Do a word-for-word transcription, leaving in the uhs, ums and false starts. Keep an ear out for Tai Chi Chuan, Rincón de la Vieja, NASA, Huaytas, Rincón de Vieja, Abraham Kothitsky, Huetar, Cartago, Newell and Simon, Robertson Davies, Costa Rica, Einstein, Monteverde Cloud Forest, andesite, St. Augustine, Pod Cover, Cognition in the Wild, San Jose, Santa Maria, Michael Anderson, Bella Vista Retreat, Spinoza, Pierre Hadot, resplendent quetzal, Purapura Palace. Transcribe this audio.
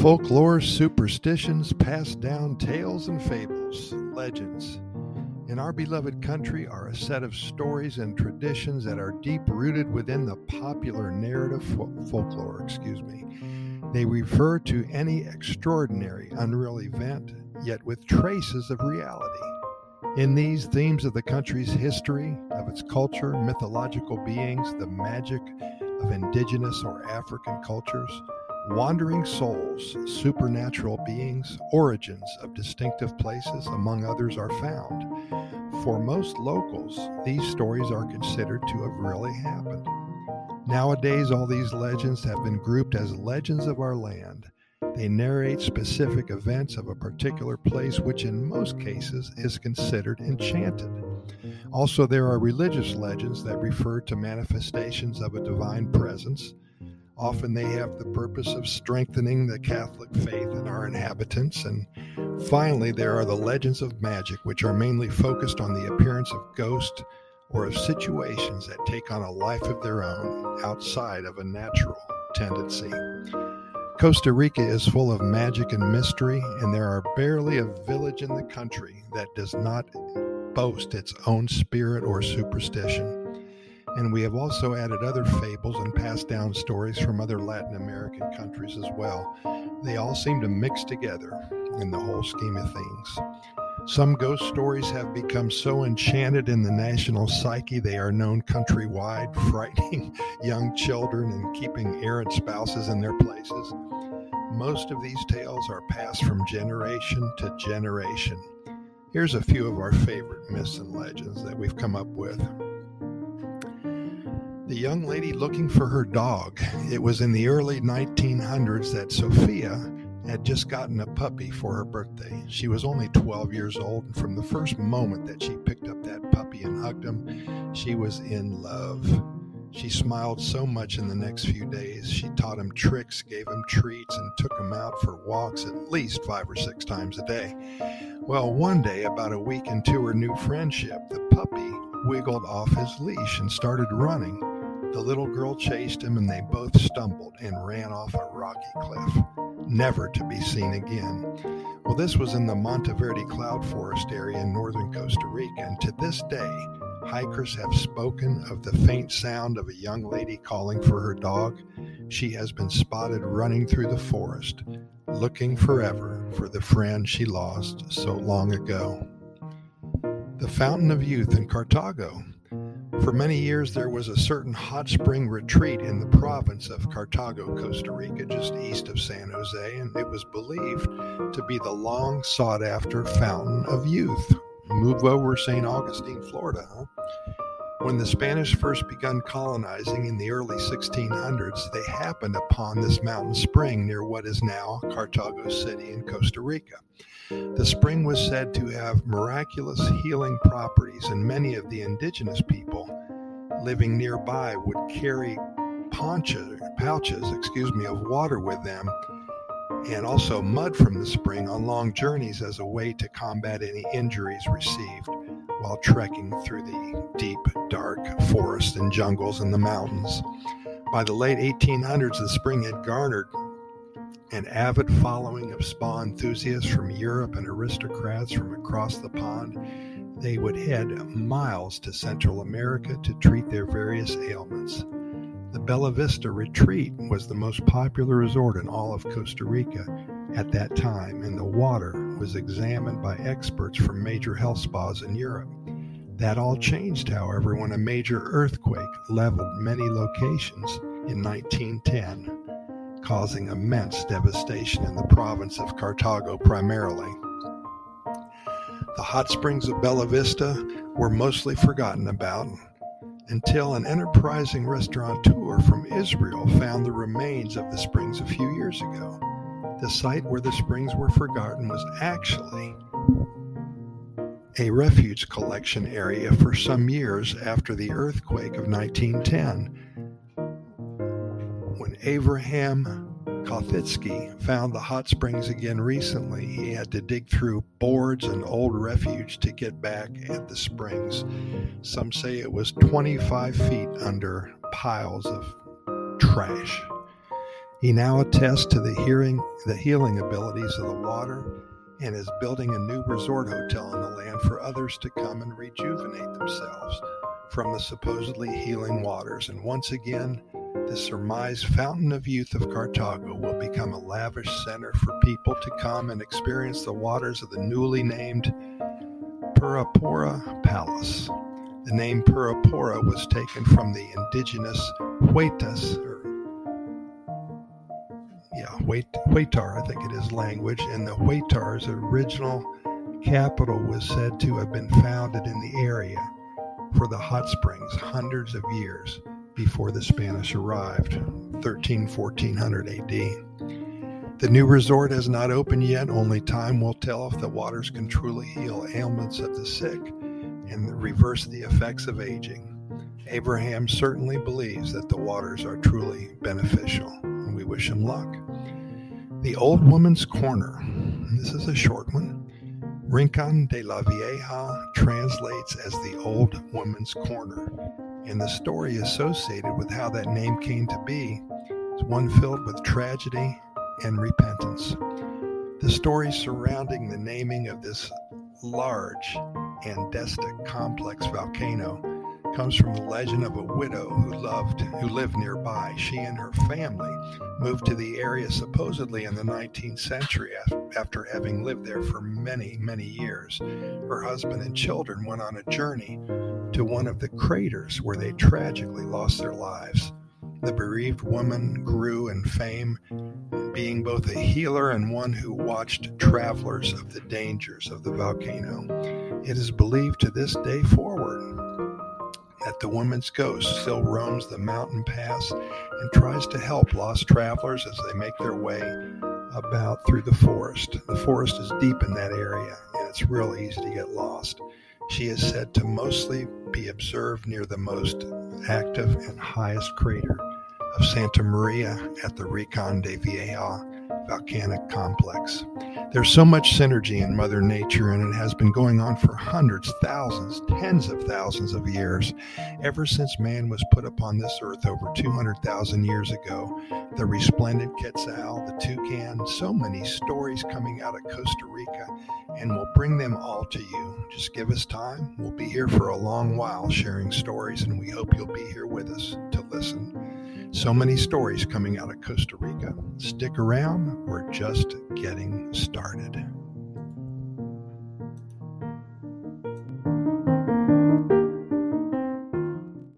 folklore, superstitions, passed down tales and fables, legends in our beloved country are a set of stories and traditions that are deep-rooted within the popular narrative fo- folklore, excuse me. They refer to any extraordinary, unreal event, yet with traces of reality. In these themes of the country's history, of its culture, mythological beings, the magic of indigenous or African cultures, wandering souls, supernatural beings, origins of distinctive places, among others, are found. For most locals, these stories are considered to have really happened. Nowadays, all these legends have been grouped as legends of our land. They narrate specific events of a particular place, which in most cases is considered enchanted. Also, there are religious legends that refer to manifestations of a divine presence. Often they have the purpose of strengthening the Catholic faith in our inhabitants. And finally, there are the legends of magic, which are mainly focused on the appearance of ghosts or of situations that take on a life of their own outside of a natural tendency. Costa Rica is full of magic and mystery, and there are barely a village in the country that does not boast its own spirit or superstition. And we have also added other fables and passed down stories from other Latin American countries as well. They all seem to mix together in the whole scheme of things. Some ghost stories have become so enchanted in the national psyche they are known countrywide, frightening young children and keeping errant spouses in their places. Most of these tales are passed from generation to generation. Here's a few of our favorite myths and legends that we've come up with. The young lady looking for her dog. It was in the early nineteen hundreds that Sophia had just gotten a puppy for her birthday. She was only twelve years old, and from the first moment that she picked up that puppy and hugged him, she was in love. She smiled so much in the next few days. She taught him tricks, gave him treats, and took him out for walks at least five or six times a day. Well, one day, about a week into her new friendship, the puppy wiggled off his leash and started running. The little girl chased him, and they both stumbled and ran off a rocky cliff, never to be seen again. Well, this was in the Monteverde Cloud Forest area in northern Costa Rica, and to this day, hikers have spoken of the faint sound of a young lady calling for her dog. She has been spotted running through the forest, looking forever for the friend she lost so long ago. The Fountain of Youth in Cartago. For many years, there was a certain hot spring retreat in the province of Cartago, Costa Rica, just east of San Jose, and it was believed to be the long sought after Fountain of Youth. Move over Saint Augustine, Florida, huh? When the Spanish first begun colonizing in the early sixteen hundreds, they happened upon this mountain spring near what is now Cartago City in Costa Rica. The spring was said to have miraculous healing properties, and many of the indigenous people living nearby would carry poncha, pouches, excuse me, of water with them, and also mud from the spring on long journeys as a way to combat any injuries received while trekking through the deep, dark forests and jungles in the mountains. By the late eighteen hundreds, the spring had garnered an avid following of spa enthusiasts from Europe and aristocrats from across the pond. They would head miles to Central America to treat their various ailments. The Bella Vista Retreat was the most popular resort in all of Costa Rica at that time, and the water was examined by experts from major health spas in Europe. That all changed, however, when a major earthquake leveled many locations in nineteen ten, causing immense devastation in the province of Cartago primarily. The hot springs of Bella Vista were mostly forgotten about, until an enterprising restaurateur from Israel found the remains of the springs a few years ago. The site where the springs were forgotten was actually a refuge collection area for some years after the earthquake of nineteen ten, when Abraham Kothitsky found the hot springs again recently. He had to dig through boards and old refuge to get back at the springs. Some say it was twenty-five feet under piles of trash. He now attests to the hearing, the healing abilities of the water and is building a new resort hotel on the land for others to come and rejuvenate themselves from the supposedly healing waters. And once again, the surmised fountain of youth of Cartago will become a lavish center for people to come and experience the waters of the newly named Purapura Palace. The name Purapura was taken from the indigenous Huaytas, or yeah, Huetar, I think it is, language, and the Huetar's original capital was said to have been founded in the area for the hot springs hundreds of years before the Spanish arrived, thirteen hundred fourteen hundred A D. The new resort has not opened yet. Only time will tell if the waters can truly heal ailments of the sick and reverse the effects of aging. Abraham certainly believes that the waters are truly beneficial, and we wish him luck. The Old Woman's Corner. This is a short one. Rincón de la Vieja translates as the Old Woman's Corner, and the story associated with how that name came to be is one filled with tragedy and repentance. The story surrounding the naming of this large andesite complex volcano comes from the legend of a widow who loved, who lived nearby. She and her family moved to the area supposedly in the nineteenth century after having lived there for many, many years. Her husband and children went on a journey to one of the craters where they tragically lost their lives. The bereaved woman grew in fame, being both a healer and one who watched travelers of the dangers of the volcano. It is believed to this day forward that the woman's ghost still roams the mountain pass and tries to help lost travelers as they make their way about through the forest. The forest is deep in that area, and it's real easy to get lost. She is said to mostly be observed near the most active and highest crater of Santa Maria at the Rincón de Vieja volcanic complex. There's so much synergy in Mother Nature, and it has been going on for hundreds, thousands, tens of thousands of years. Ever since man was put upon this earth over two hundred thousand years ago, the resplendent quetzal, the toucan, so many stories coming out of Costa Rica, and we'll bring them all to you. Just give us time. We'll be here for a long while sharing stories, and we hope you'll be here with us to listen. So many stories coming out of Costa Rica. Stick around, we're just getting started.